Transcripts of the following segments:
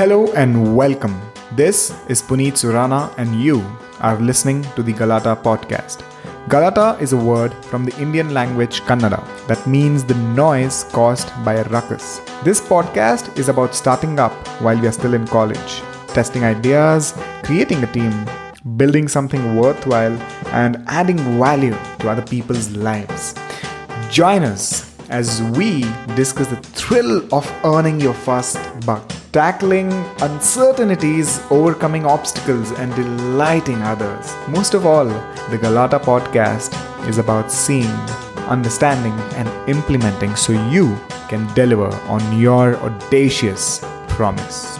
Hello and welcome. This is Puneet Surana and you are listening to the Galata podcast. Galata is a word from the Indian language Kannada that means the noise caused by a ruckus. This podcast is about starting up while we are still in college, testing ideas, creating a team, building something worthwhile and adding value to other people's lives. Join us as we discuss the thrill of earning your first buck, tackling uncertainties, overcoming obstacles, and delighting others. Most of all, the Galata podcast is about seeing, understanding, and implementing so you can deliver on your audacious promise.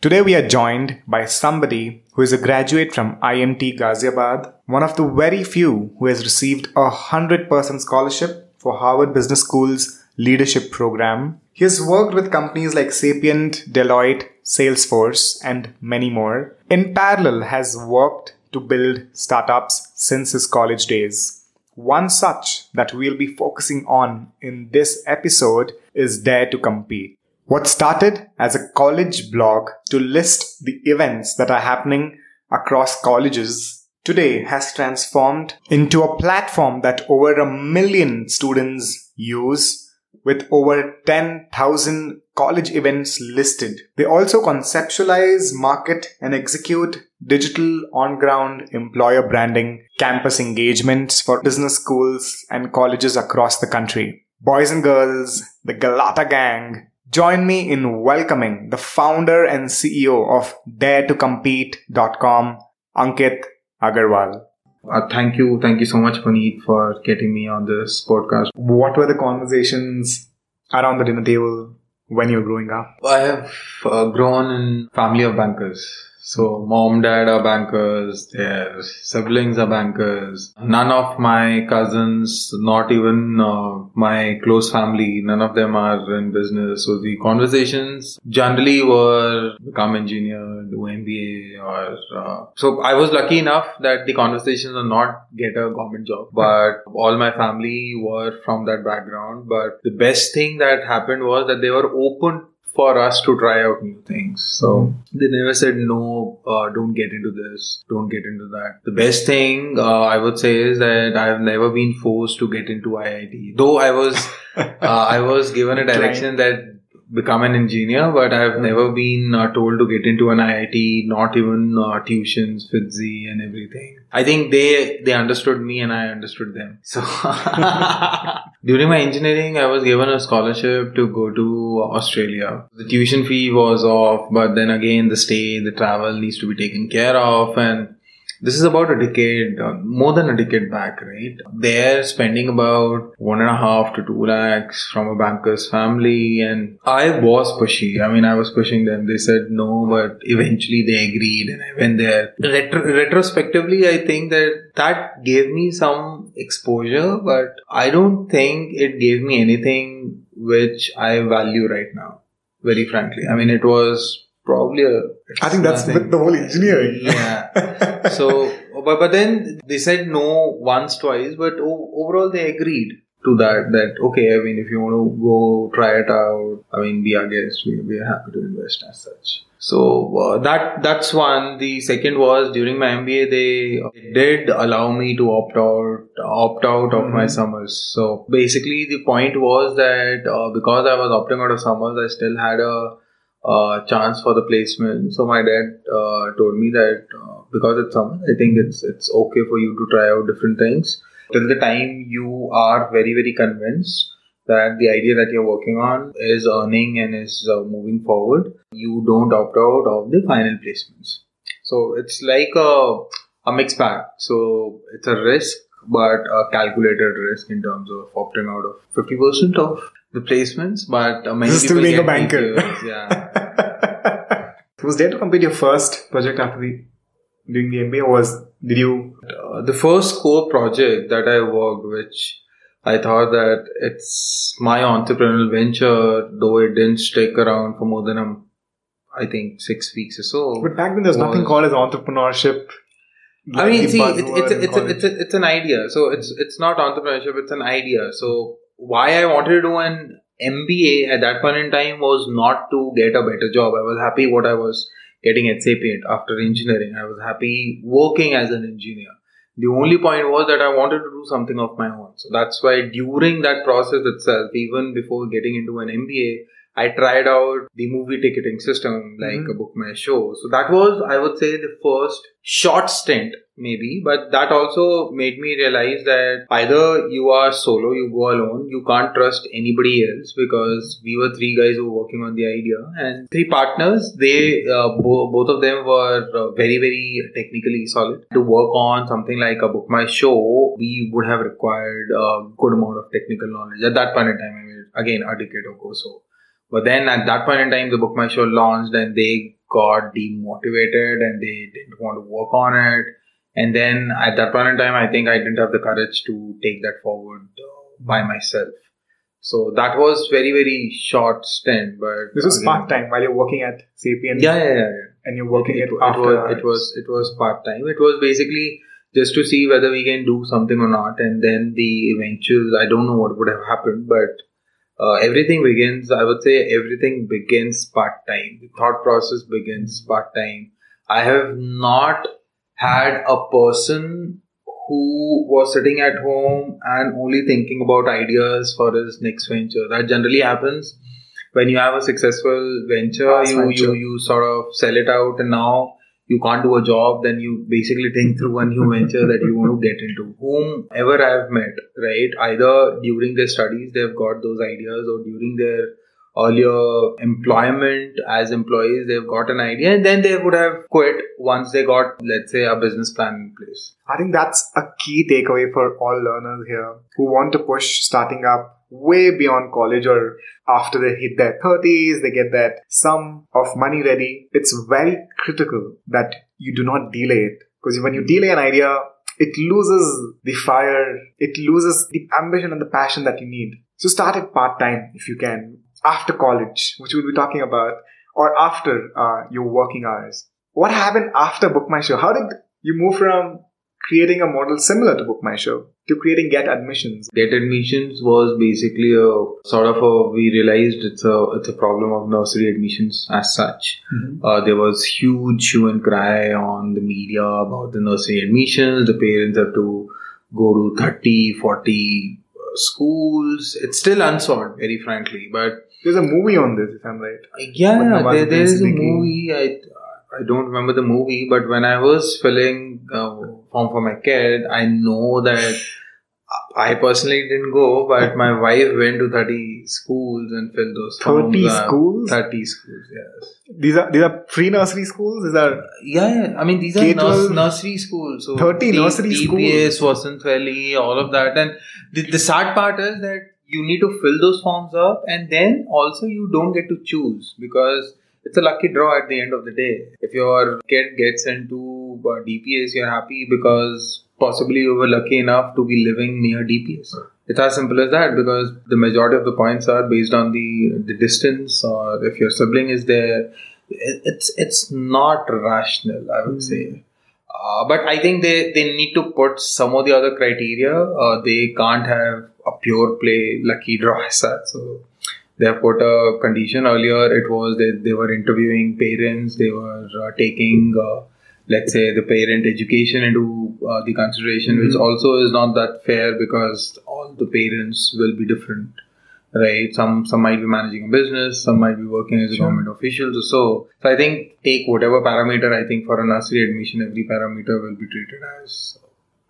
Today we are joined by somebody who is a graduate from IMT Ghaziabad, one of the very few who has received a 100% scholarship for Harvard Business School's leadership program. He has worked with companies like Sapient, Deloitte, Salesforce, and many more. In parallel, has worked to build startups since his college days. One such that we'll be focusing on in this episode is Dare to Compete. What started as a college blog to list the events that are happening across colleges today has transformed into a platform that over 1 million students use with over 10,000 college events listed. They also conceptualize, market, and execute digital on-ground employer branding, campus engagements for business schools and colleges across the country. Boys and girls, the Galata gang, join me in welcoming the founder and CEO of DareToCompete.com, Ankit Agarwal. Thank you so much, Puneet, for getting me on this podcast. What were the conversations around the dinner table when you were growing up? I have grown in a family of bankers. So mom, dad are bankers, their siblings are bankers. None of my cousins, not even my close family, none of them are in business. So the conversations generally were become engineer, do MBA or... So I was lucky enough that the conversations are not get a government job. But all my family were from that background. But the best thing that happened was that they were open for us to try out new things. So they never said, no, don't get into this, don't get into that. The best thing I would say is that I've never been forced to get into IIT. Though I was given a direction that become an engineer, but I've never been told to get into an IIT, not even tuitions, FITSI and everything. I think they understood me and I understood them. So during my engineering, I was given a scholarship to go to Australia. The tuition fee was off, but then again, the stay, the travel needs to be taken care of. And this is about a decade, more than a decade back, right? They're spending about 1.5 to 2 lakhs from a banker's family. And I was pushing them. They said no, but eventually they agreed and I went there. Retrospectively, I think that gave me some exposure, but I don't think it gave me anything which I value right now, very frankly. I mean, it was... I think that's with the whole engineering. Yeah. So, but then they said no once, twice, but overall they agreed to that, okay, I mean, if you want to go try it out, I mean, be our guest, we are happy to invest as such. So that's one. The second was during my MBA, they did allow me to opt out of my summers. So basically the point was that because I was opting out of summers, I still had a chance for the placement. So my dad told me that because it's summer, I think it's okay for you to try out different things till the time you are very, very convinced that the idea that you're working on is earning and is moving forward. You don't opt out of the final placements. So it's like a mixed bag. So it's a risk, but a calculated risk in terms of opting out of 50% of the placements, but many people still being a banker. Yeah. Was Dare to Compete your first project after doing the MBA? The first core project that I worked, which I thought that it's my entrepreneurial venture, though it didn't stick around for more than I think 6 weeks or so. But back then there was nothing called as entrepreneurship. I mean, see, it's an idea. So it's not entrepreneurship, it's an idea. So why I wanted to do an MBA at that point in time was not to get a better job. I was happy what I was getting at Sapient after engineering. I was happy working as an engineer. The only point was that I wanted to do something of my own. So that's why during that process itself, even before getting into an MBA, I tried out the movie ticketing system like a Book My Show. So that was, I would say, the first short stint maybe. But that also made me realize that either you are solo, you go alone, you can't trust anybody else, because we were three guys who were working on the idea and three partners. They both of them were very, very technically solid. To work on something like a Book My Show, we would have required a good amount of technical knowledge at that point in time. I mean, again, a decade ago. So. But then at that point in time, the Book My Show launched and they got demotivated and they didn't want to work on it. And then at that point in time, I think I didn't have the courage to take that forward by myself. So that was very, very short stint. But this was part-time while you're working at Sapient. Yeah. And you're working it was part-time. It was basically just to see whether we can do something or not. And then the eventual, I don't know what would have happened, but... everything begins part-time. The thought process begins part-time. I have not had a person who was sitting at home and only thinking about ideas for his next venture. That generally happens when you have a successful venture, you sort of sell it out and now you can't do a job, then you basically think through a new venture that you want to get into. Whomever I've met, right, either during their studies, they've got those ideas, or during their earlier employment as employees, they've got an idea and then they would have quit once they got, let's say, a business plan in place. I think that's a key takeaway for all learners here who want to push starting up way beyond college, or after they hit their 30s, they get that sum of money ready. It's very critical that you do not delay it, because when you delay an idea, it loses the fire, it loses the ambition and the passion that you need. So start it part-time if you can, after college, which we'll be talking about, or after your working hours. What happened after Book My Show? How did you move from creating a model similar to Book My Show to creating Get Admissions? Get Admissions was basically we realized it's a problem of nursery admissions as such. Mm-hmm. There was huge hue and cry on the media about the nursery admissions. The parents have to go to 30, 40 schools. It's still unsolved, very frankly. But there's a movie on this, if I'm right. Yeah, there is a movie. I don't remember the movie, but when I was filling form for my kid, I know that I personally didn't go, but my wife went to 30 schools and filled those forms. 30 schools? 30 schools, yes. These are pre-nursery schools? These are I mean, these are nursery schools. So 30 nursery schools. DPS, Wasn't Valley, all of that. And the sad part is that you need to fill those forms up, and then also you don't get to choose, because it's a lucky draw at the end of the day. If your kid gets into DPS, you're happy because possibly you were lucky enough to be living near DPS. It's as simple as that, because the majority of the points are based on the distance, or if your sibling is there. It's not rational, I would say. But I think they need to put some of the other criteria. They can't have a pure play lucky draw as such. So they have put a condition earlier. It was that they were interviewing parents. They were taking, let's say, the parent education into the consideration, which also is not that fair, because all the parents will be different, right? Some might be managing a business. Some might be working as government officials or so. So I think take whatever parameter. I think for a nursery admission, every parameter will be treated as,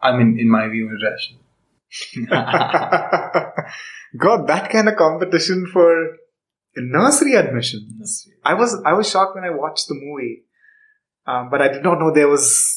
I mean, in my view, irrational. God, that kind of competition for nursery admissions. I was shocked when I watched the movie, but I did not know there was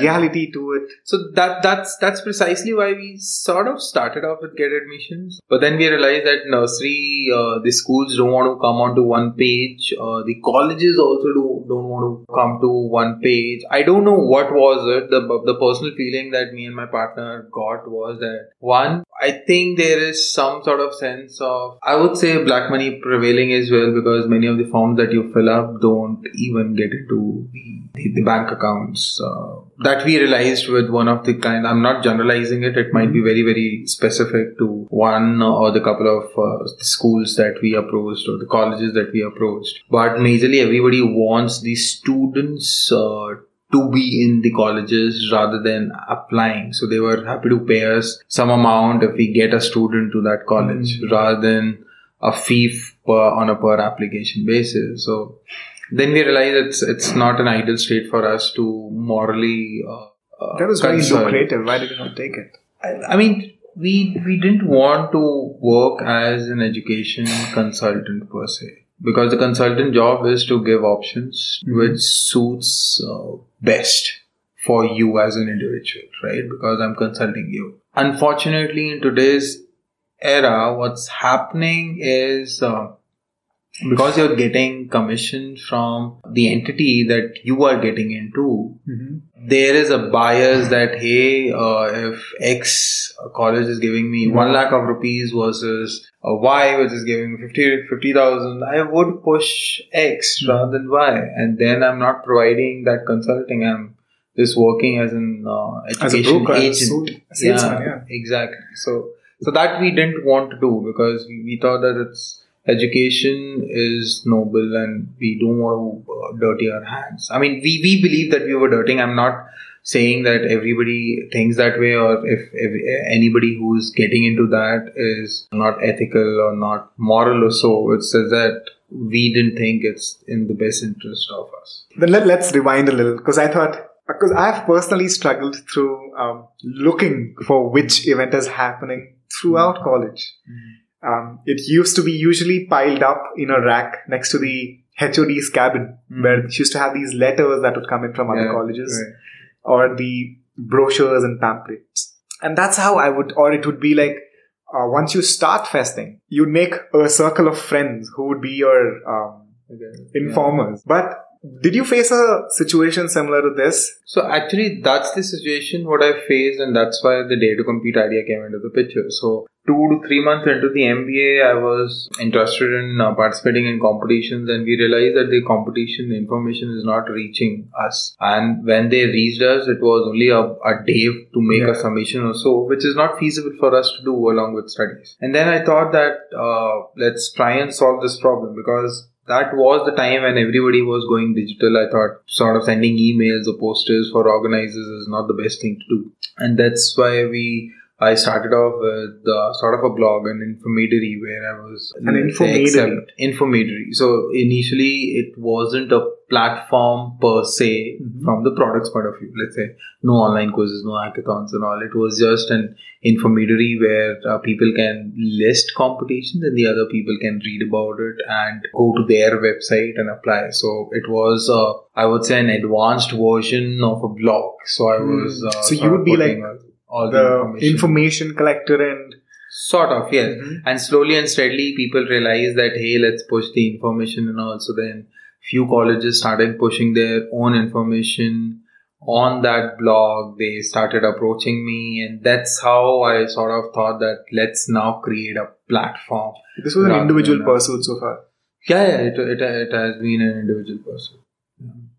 reality to it. So that's precisely why we sort of started off with Get Admissions. But then we realized that nursery, the schools don't want to come onto one page. The colleges also don't want to come to one page. I don't know what was it. The personal feeling that me and my partner got was that, one, I think there is some sort of sense of, I would say, black money prevailing as well, because many of the forms that you fill up don't even get into the bank accounts that we realized with one of the clients. I'm not generalizing it. It might be very, very specific to one or the couple of schools that we approached or the colleges that we approached. But majorly everybody wants the students to be in the colleges rather than applying. So they were happy to pay us some amount if we get a student to that college rather than a fee on a per application basis. So then we realized it's not an ideal state for us to morally that was very lucrative. Why did you not take it? I mean, we didn't want to work as an education consultant per se, because the consultant job is to give options which suits best for you as an individual, right? Because I'm consulting you. Unfortunately, in today's era, what's happening is because you're getting commission from the entity that you are getting into, there is a bias that, hey, if X college is giving me 1 lakh of rupees versus Y, which is giving me 50,000, I would push X rather than Y. And then I'm not providing that consulting. I'm just working as an education agent. Yeah, exactly. So that we didn't want to do, because we thought that education is noble and we don't want to dirty our hands. I mean, we believe that we were dirtying. I'm not saying that everybody thinks that way, or if anybody who's getting into that is not ethical or not moral or so. It says that we didn't think it's in the best interest of us. Then let's rewind a little, because I've personally struggled through looking for which event is happening throughout college. It used to be usually piled up in a rack next to the HOD's cabin, where they used to have these letters that would come in from other colleges, or the brochures and pamphlets. And that's how it would be like, once you start festing, you'd make a circle of friends who would be your informers. But did you face a situation similar to this? So actually, that's the situation what I faced, and that's why the Dare to Compete idea came into the picture. So 2 to 3 months into the MBA, I was interested in participating in competitions, and we realized that the competition information is not reaching us. And when they reached us, it was only a day to make a summation or so, which is not feasible for us to do along with studies. And then I thought that let's try and solve this problem, because that was the time when everybody was going digital. I thought sort of sending emails or posters for organizers is not the best thing to do. And that's why I started off with sort of a blog, an informatory, where I was... An informatory. Informatory. So initially it wasn't a platform per se from the products point of view. Let's say no online quizzes, no hackathons and all. It was just an informatory where people can list competitions and the other people can read about it and go to their website and apply. So it was, I would say, an advanced version of a blog. So I was... so you would be like... all the information collector and... Sort of, yes. And slowly and steadily people realize that, hey, let's push the information and all. So then few colleges started pushing their own information on that blog. They started approaching me, and that's how I sort of thought that let's now create a platform. This was an individual pursuit so far? Yeah, it has been an individual pursuit.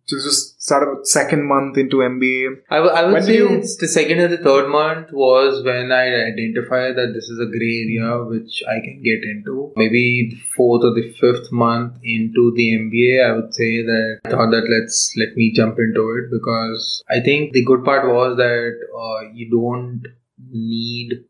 So just start about second month into MBA. I would say the second or the third month was when I identified that this is a gray area which I can get into. Maybe the fourth or the fifth month into the MBA, I would say that I thought that let me jump into it, because I think the good part was that you don't need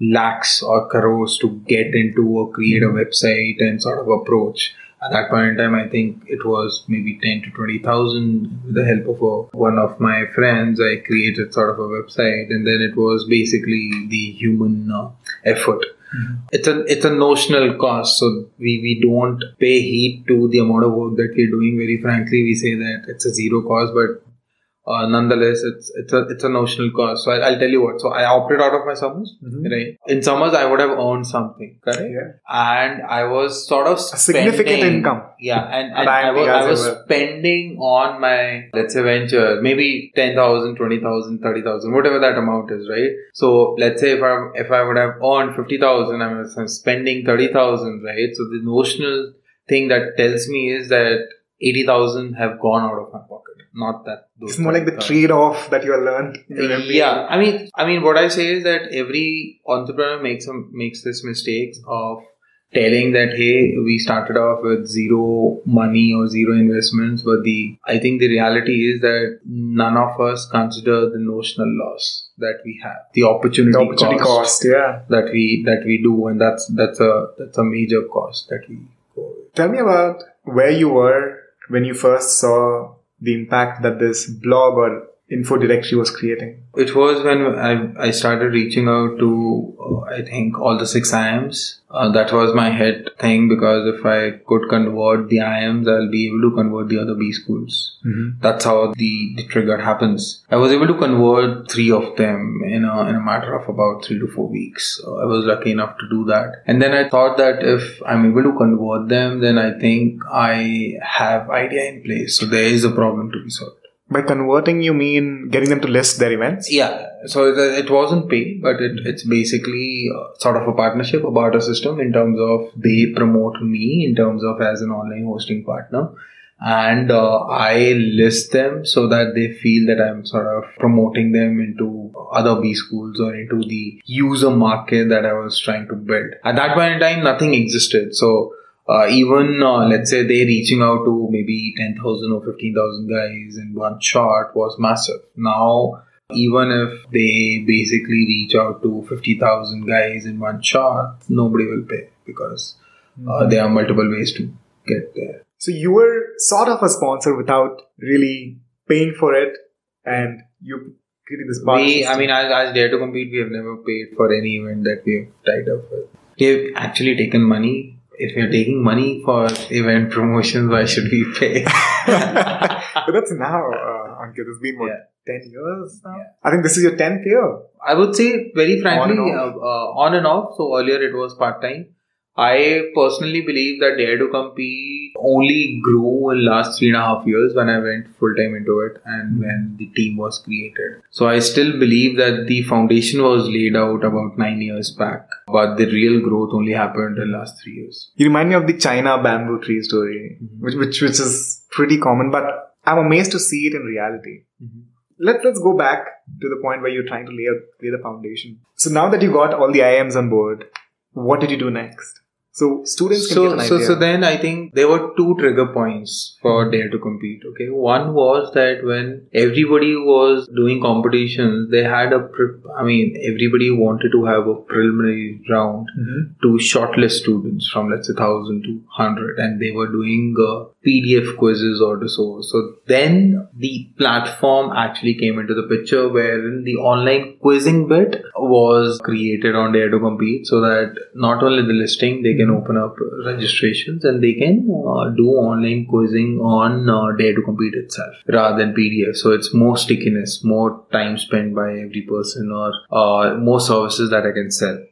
lakhs or crores to get into or create a website and sort of approach. At that point in time, I think it was maybe 10 to 20,000. With the help of one of my friends, I created sort of a website, and then it was basically the human effort. It's a notional cost, so we don't pay heed to the amount of work that we're doing. Very frankly, we say that it's a zero cost, but nonetheless, it's a notional cost. So I'll tell you what. So I opted out of my summers. Right? In summers, I would have earned something, correct? Yeah. And I was sort of spending a significant income. Yeah, and I was spending on my, let's say, venture, maybe 10,000, 20,000, 30,000, whatever that amount is, right? So let's say if I would have earned 50,000, I'm spending 30,000, right? So the notional thing that tells me is that 80,000 have gone out of my pocket. not that. It's more like the trade-off that you have learned. Yeah, I mean, what I say is that every entrepreneur makes this mistake of telling that, hey, we started off with zero money or zero investments, but I think the reality is that none of us consider the notional loss that we have, the opportunity cost yeah, that we do, and that's a major cost that we go with. Tell me about where you were when you first saw the impact that this blog or info directory was creating. It was when I started reaching out to, I think, all the 6 IIMs. That was my head thing, because if I could convert the IIMs, I'll be able to convert the other B schools. Mm-hmm. That's how the trigger happens. I was able to convert 3 of them in a matter of about 3 to 4 weeks. I was lucky enough to do that. And then I thought that if I'm able to convert them, then I think I have idea in place. So there is a problem to be solved. By converting, you mean getting them to list their events? Yeah. So it wasn't paid, but it's basically sort of a partnership about a system, in terms of they promote me in terms of as an online hosting partner, and I list them so that they feel that I'm sort of promoting them into other B schools or into the user market that I was trying to build. At that point in time, nothing existed. So even let's say they're reaching out to maybe 10,000 or 15,000 guys in one shot was massive. Now, even if they basically reach out to 50,000 guys in one shot, nobody will pay, because there are multiple ways to get there. So you were sort of a sponsor without really paying for it, and you created this partnership. As Dare to Compete, we have never paid for any event that we have tied up with. We have actually taken money. If you're taking money for event promotions, why should we pay? But that's now, Ankit. It's been 10 years now? Yeah. I think this is your 10th year. I would say, very frankly, on and off. So earlier it was part-time. I personally believe that Dare to Compete only grew in last 3.5 years, when I went full-time into it and when the team was created. So I still believe that the foundation was laid out about 9 years back, but the real growth only happened in the last 3 years. You remind me of the China bamboo tree story, which is pretty common, but I'm amazed to see it in reality. Mm-hmm. Let's go back to the point where you're trying to lay the foundation. So now that you got all the IIMs on board, what did you do next? So students can get an idea. So then I think there were 2 trigger points for Dare to Compete. Okay, one was that when everybody was doing competitions, they had everybody wanted to have a preliminary round to shortlist students from, let's say, 1,000 to 100, and they were doing PDF quizzes or so. So then the platform actually came into the picture, wherein the online quizzing bit was created on Dare to Compete, so that not only the listing, they can open up registrations and they can do online quizzing on Dare to Compete itself rather than PDF. So it's more stickiness, more time spent by every person, or more services that I can sell.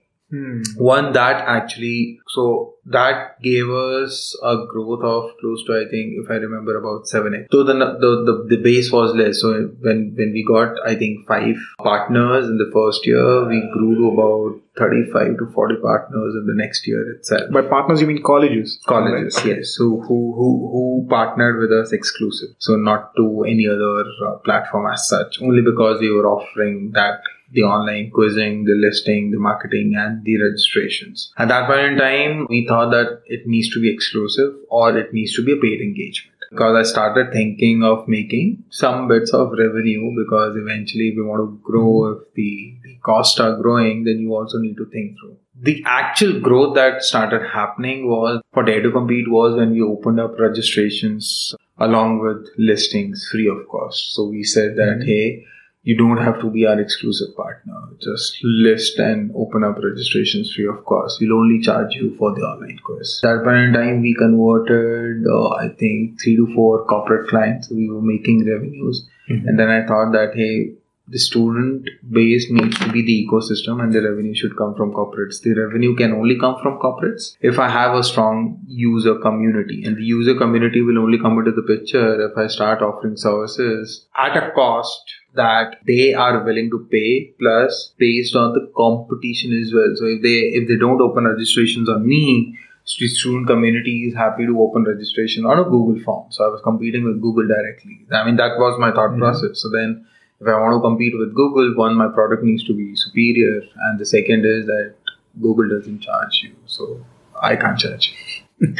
One that actually, so that gave us a growth of close to, I think, if I remember, about 7x. So the base was less. So when we got, I think, 5 partners in the first year, we grew to about 35 to 40 partners in the next year itself. By partners, you mean colleges? Colleges, right? Okay. Yes. So who partnered with us exclusive? So not to any other platform as such, only because we were offering that. The online quizzing, the listing, the marketing, and the registrations. At that point in time, we thought that it needs to be exclusive, or it needs to be a paid engagement. Because I started thinking of making some bits of revenue, because eventually we want to grow. If the costs are growing, then you also need to think through. The actual growth that started happening was for Dare to Compete was when we opened up registrations along with listings free of cost. So we said that, hey, you don't have to be our exclusive partner. Just list and open up registrations free of cost. We'll only charge you for the online course. At that point in time, we converted, I think, 3 to 4 corporate clients. So we were making revenues. Mm-hmm. And then I thought that, hey, the student base needs to be the ecosystem, and the revenue should come from corporates. The revenue can only come from corporates if I have a strong user community, and the user community will only come into the picture if I start offering services at a cost that they are willing to pay, plus based on the competition as well. So if they don't open registrations on me, student community is happy to open registration on a Google form. So I was competing with Google directly. I mean, that was my thought process. So then if I want to compete with Google, one, my product needs to be superior. And the second is that Google doesn't charge you. So I can't charge you.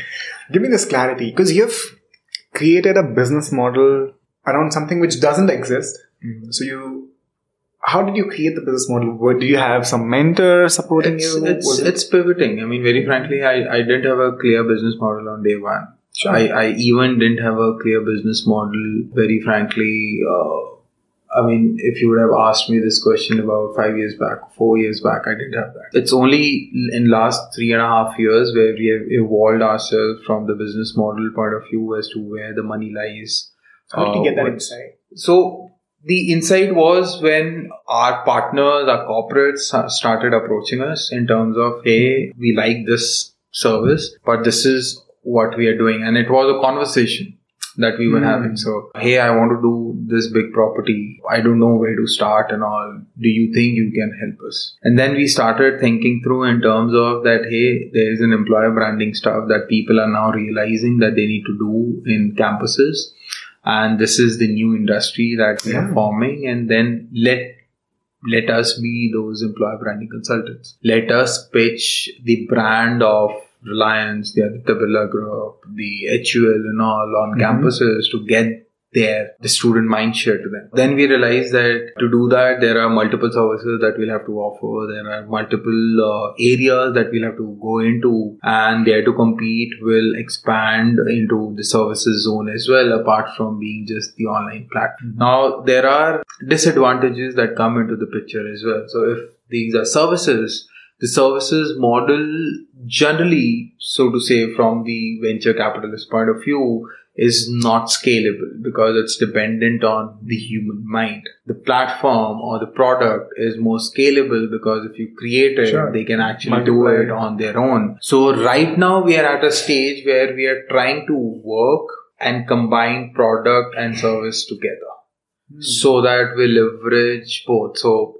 Give me this clarity, because you've created a business model around something which doesn't exist. Mm-hmm. So how did you create the business model? Do you have some mentor supporting you? It's pivoting. I mean, very frankly, I didn't have a clear business model on day one. Sure. I even didn't have a clear business model, very frankly. I mean, if you would have asked me this question about 4 years back, I didn't have that. It's only in last 3.5 years where we have evolved ourselves from the business model point of view as to where the money lies. How did you get that insight? So the insight was when our partners, our corporates started approaching us in terms of, hey, we like this service, but this is what we are doing. And it was a conversation that we were having. So, hey, I want to do this big property. I don't know where to start and all. Do you think you can help us? And then we started thinking through in terms of that, hey, there is an employer branding stuff that people are now realizing that they need to do in campuses. And this is the new industry that we are forming. And then let us be those employer branding consultants. Let us pitch the brand of Reliance, the Aditya Birla Group, the HUL and all on campuses to get the student mind share to them. Then we realized that to do that, there are multiple services that we'll have to offer. There are multiple areas that we'll have to go into, and Dare to Compete will expand into the services zone as well, apart from being just the online platform. Now, there are disadvantages that come into the picture as well. So if these are services, the services model generally, so to say, from the venture capitalist point of view, is not scalable because it's dependent on the human mind. The platform or the product is more scalable because if you create it, they can actually do it on their own. So right now we are at a stage where we are trying to work and combine product and service together so that we leverage both. So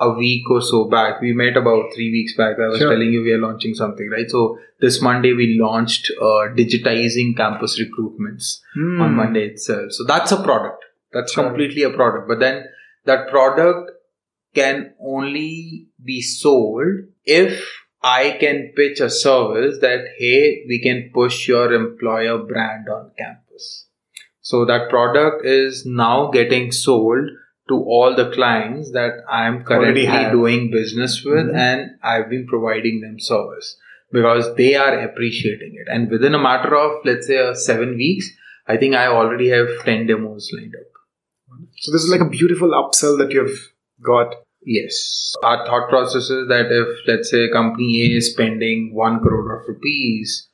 a week or so back, we met about 3 weeks back, I was telling you we are launching something, right? So this Monday we launched digitizing campus recruitments on Monday itself. So that's a product. That's completely a product. But then that product can only be sold if I can pitch a service that, hey, we can push your employer brand on campus. So that product is now getting sold to all the clients that I am currently doing business with, and I've been providing them service because they are appreciating it. And within a matter of, let's say, 7 weeks, I think I already have 10 demos lined up. So this is like a beautiful upsell that you've got. Yes. Our thought process is that if, let's say, company A is spending 1 crore of rupees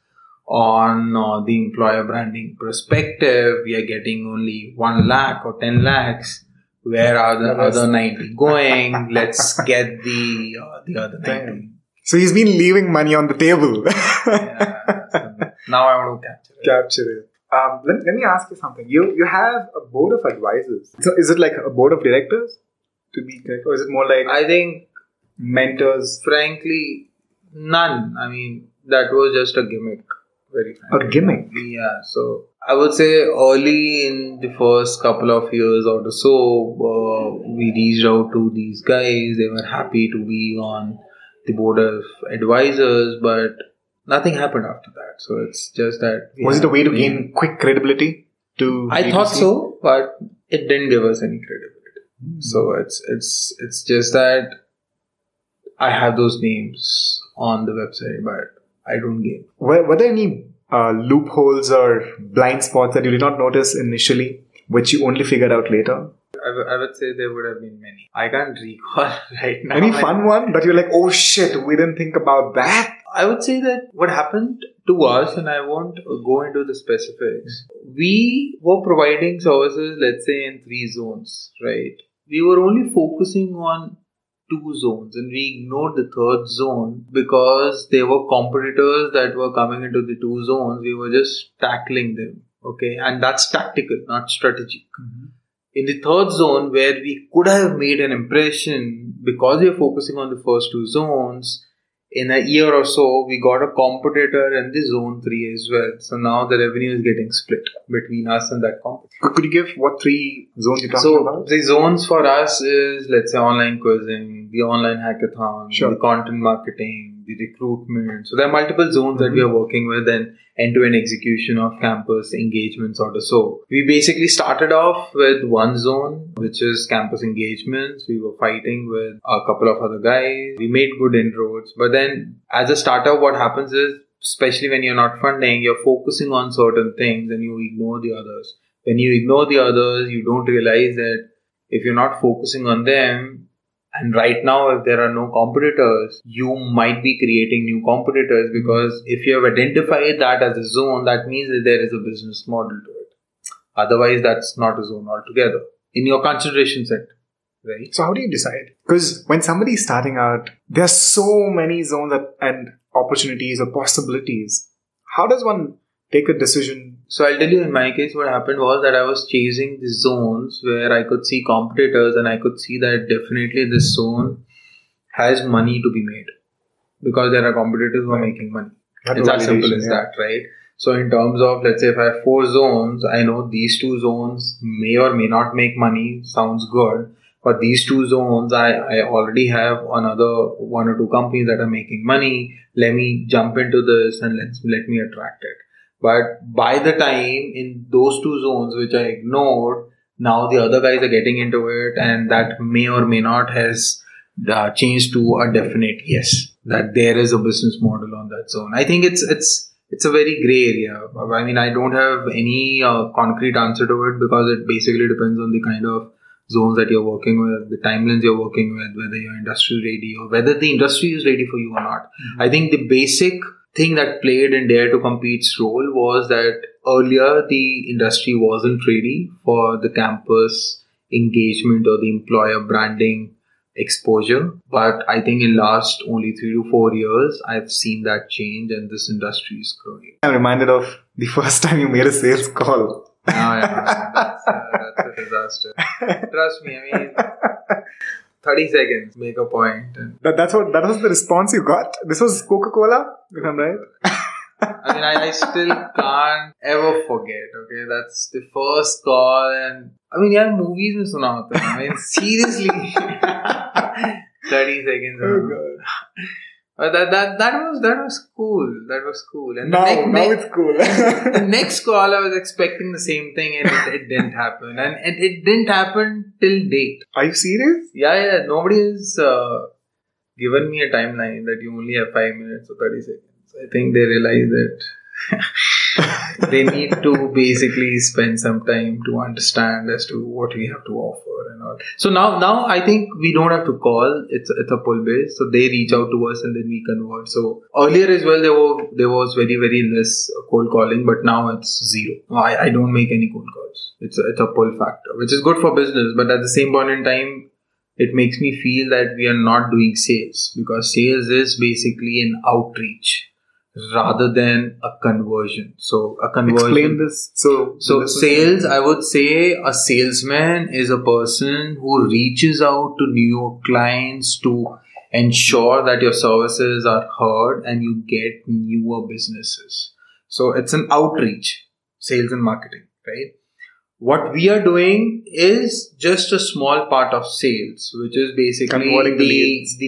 on the employer branding perspective, we are getting only 1 lakh or 10 lakhs. Where are the other 90 going? Let's get the other 90. So he's been leaving money on the table. So now I want to capture it. Let me ask you something. You have a board of advisors. So is it like a board of directors, to be correct, or is it more like, I think, mentors? Frankly, none. I mean, that was just a gimmick. Very frankly. A gimmick? Yeah. So I would say early in the first couple of years or so, we reached out to these guys. They were happy to be on the board of advisors, but nothing happened after that. So it's just that. Was it a way to gain quick credibility? I thought so, but it didn't give us any credibility. So it's just that I have those names on the website, but I don't gain. Were there any loopholes or blind spots that you did not notice initially, which you only figured out later? I would say there would have been many. I can't recall right now. Any fun one that you're like, oh shit, we didn't think about that? I would say that what happened to us, and I won't go into the specifics, we were providing services, let's say, in 3 zones, right? We were only focusing on 2 zones and we ignored the 3rd zone because there were competitors that were coming into the 2 zones. We were just tackling them. Okay. And that's tactical, not strategic. Mm-hmm. In the 3rd zone where we could have made an impression because we are focusing on the first 2 zones, in a year or so, we got a competitor in the zone 3 as well. So now the revenue is getting split between us and that competitor. Could you give what three zones you're talking about? So the zones for us is, let's say, online quizzing, the online hackathon, sure, the content marketing, the recruitment. So there are multiple zones that we are working with, and end-to-end execution of campus engagement sort of. So we basically started off with one zone, which is campus engagements. We were fighting with a couple of other guys. We made good inroads. But then as a startup, what happens is, especially when you're not funding, you're focusing on certain things and you ignore the others. When you ignore the others, you don't realize that if you're not focusing on them, and right now, if there are no competitors, you might be creating new competitors, because if you have identified that as a zone, that means that there is a business model to it. Otherwise, that's not a zone altogether in your consideration set, right? So how do you decide? Because when somebody is starting out, there are so many zones and opportunities or possibilities. How does one take a decision? So I'll tell you, in my case, what happened was that I was chasing the zones where I could see competitors, and I could see that definitely this zone has money to be made because there are competitors who are making money. It's as simple as that, right? So in terms of, let's say, if I have four zones, I know these two zones may or may not make money. Sounds good. But these two zones, I already have another one or two companies that are making money. Let me jump into this and let me attract it. But by the time in those two zones which I ignored, now the other guys are getting into it, and that may or may not has changed to a definite yes, that there is a business model on that zone. I think it's a very gray area. I mean, I don't have any concrete answer to it, because it basically depends on the kind of zones that you're working with, the timelines you're working with, whether your industry is ready or whether the industry is ready for you or not. Mm-hmm. I think the basic thing that played in Dare to Compete's role was that earlier the industry wasn't ready for the campus engagement or the employer branding exposure. But I think in last only 3 to 4 years, I've seen that change, and this industry is growing. I'm reminded of the first time you made a sales call. Oh, yeah, that's a disaster. Trust me, I mean, 30 seconds, make a point. That was the response you got? This was Coca Cola, if I'm right? I mean, I still can't ever forget, okay? That's the first call, and I mean, yeah, movies mein suna hota hai. I mean, seriously. 30 seconds. Oh, God. That was cool. That was cool. And now it's cool. The next call, I was expecting the same thing, and it didn't happen. And it didn't happen till date. Are you serious? Yeah. Nobody has given me a timeline that you only have 5 minutes or 30 seconds. I think they realize that they need to basically spend some time to understand as to what we have to offer. So now I think we don't have to call. It's a pull base. So they reach out to us and then we convert. So earlier as well, there was very, very less cold calling, but now it's zero. I don't make any cold calls. It's a pull factor, which is good for business. But at the same point in time, it makes me feel that we are not doing sales, because sales is basically an outreach rather than a conversion. So a conversion. Explain this. So sales, I would say a salesman is a person who reaches out to new clients to ensure that your services are heard and you get newer businesses. So it's an outreach, sales and marketing, right? What we are doing is just a small part of sales, which is basically the leads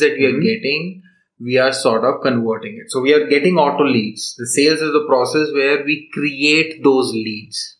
that we are getting. We are sort of converting it. So we are getting auto leads. The sales is a process where we create those leads.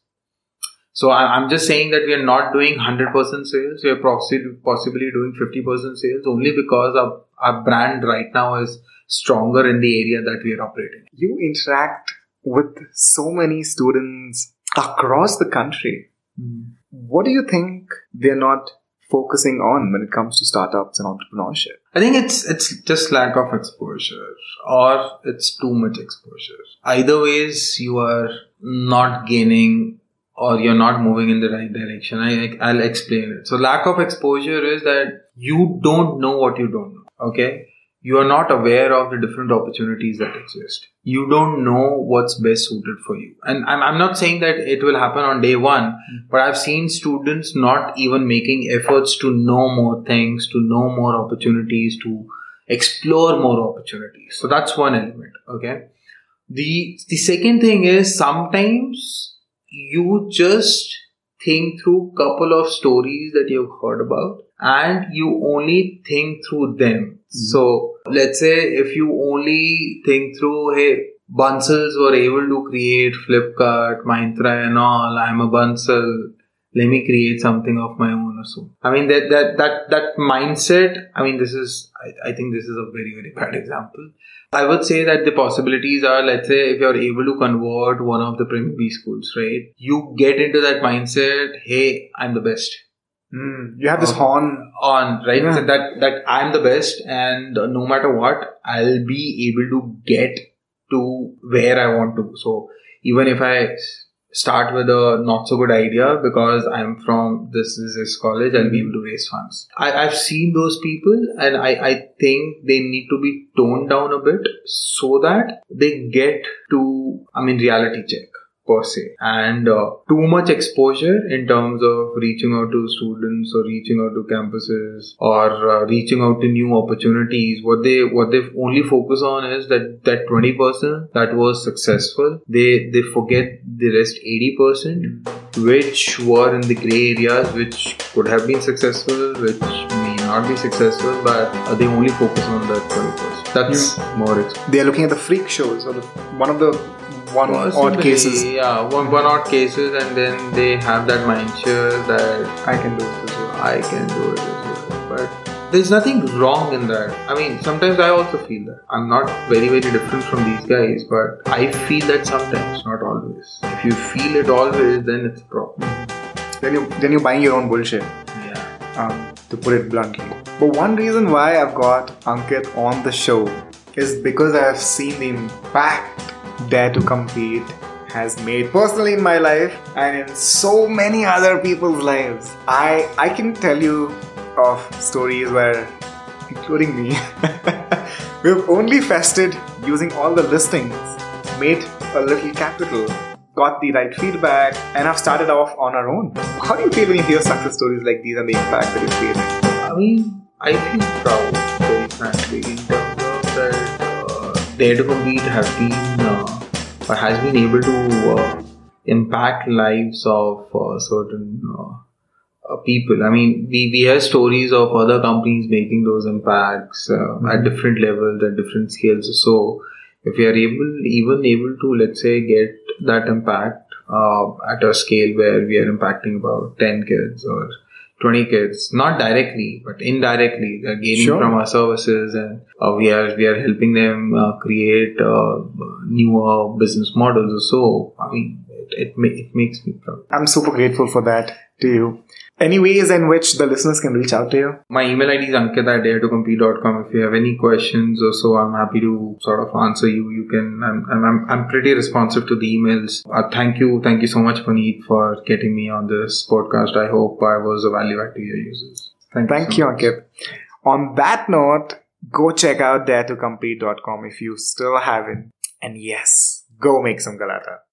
So I'm just saying that we are not doing 100% sales. We are possibly doing 50% sales, only because our brand right now is stronger in the area that we are operating. You interact with so many students across the country. Mm. What do you think they're not focusing on when it comes to startups and entrepreneurship? I think it's just lack of exposure, or it's too much exposure. Either ways, you are not gaining or you're not moving in the right direction. I'll explain it. So lack of exposure is that you don't know what you don't know. Okay? You are not aware of the different opportunities that exist. You don't know what's best suited for you. And I'm not saying that it will happen on day one, but I've seen students not even making efforts to know more things, to know more opportunities, to explore more opportunities. So that's one element. Okay. The second thing is, sometimes you just think through a couple of stories that you've heard about and you only think through them. Mm-hmm. So let's say if you only think through, hey, Bansals were able to create Flipkart, Myntra and all, I'm a Bansal, let me create something of my own or so. I mean, that mindset, I mean, this is, I think this is a very, very bad example. I would say that the possibilities are, let's say, if you're able to convert one of the Premier B schools, right? You get into that mindset, hey, I'm the best. You have this horn on, right? Yeah. So that I'm the best, and no matter what, I'll be able to get to where I want to. So even if I start with a not so good idea because I'm from this college, I'll be able to raise funds. I've seen those people, and I think they need to be toned down a bit so that they get to, I mean, reality check per se, and too much exposure in terms of reaching out to students or reaching out to campuses or reaching out to new opportunities. What they only focus on is that 20% that was successful. They forget the rest 80%, which were in the gray areas, which could have been successful, which may not be successful, but they only focus on that 20%. That's more expensive. They are looking at the freak shows, or one odd cases, and then they have that mindset that I can do it as well. But there's nothing wrong in that. I mean, sometimes I also feel that I'm not very, very different from these guys, but I feel that sometimes, not always. If you feel it always, then it's a problem. Then you're buying your own bullshit. Yeah. To put it bluntly. But one reason why I've got Ankit on the show is because I've seen the impact Dare to Compete has made personally in my life and in so many other people's lives. I can tell you of stories where, including me, we've only fasted using all the listings, made a little capital, got the right feedback, and have started off on our own. How do you feel when you hear success stories like these and the impact that you've created? I mean, I feel proud, very frankly, in terms of that Dare to Compete has been able to impact lives of certain people. I mean, we hear stories of other companies making those impacts at different levels, at different scales. So if you are able to, let's say, get that impact at a scale where we are impacting about 10 kids or 20 kids, not directly, but indirectly, they're gaining from our services, and we are helping them create newer business models or so. I mean, it makes me proud. I'm super grateful for that to you. Any ways in which the listeners can reach out to you? My email ID is ankit@DareToCompete.com. If you have any questions or so, I'm happy to sort of answer you. You can. I'm pretty responsive to the emails. Thank you so much, Puneet, for getting me on this podcast. I hope I was a value add to your users. Thank you, Ankit. On that note, go check out DareToCompete.com if you still haven't, and yes, go make some galata.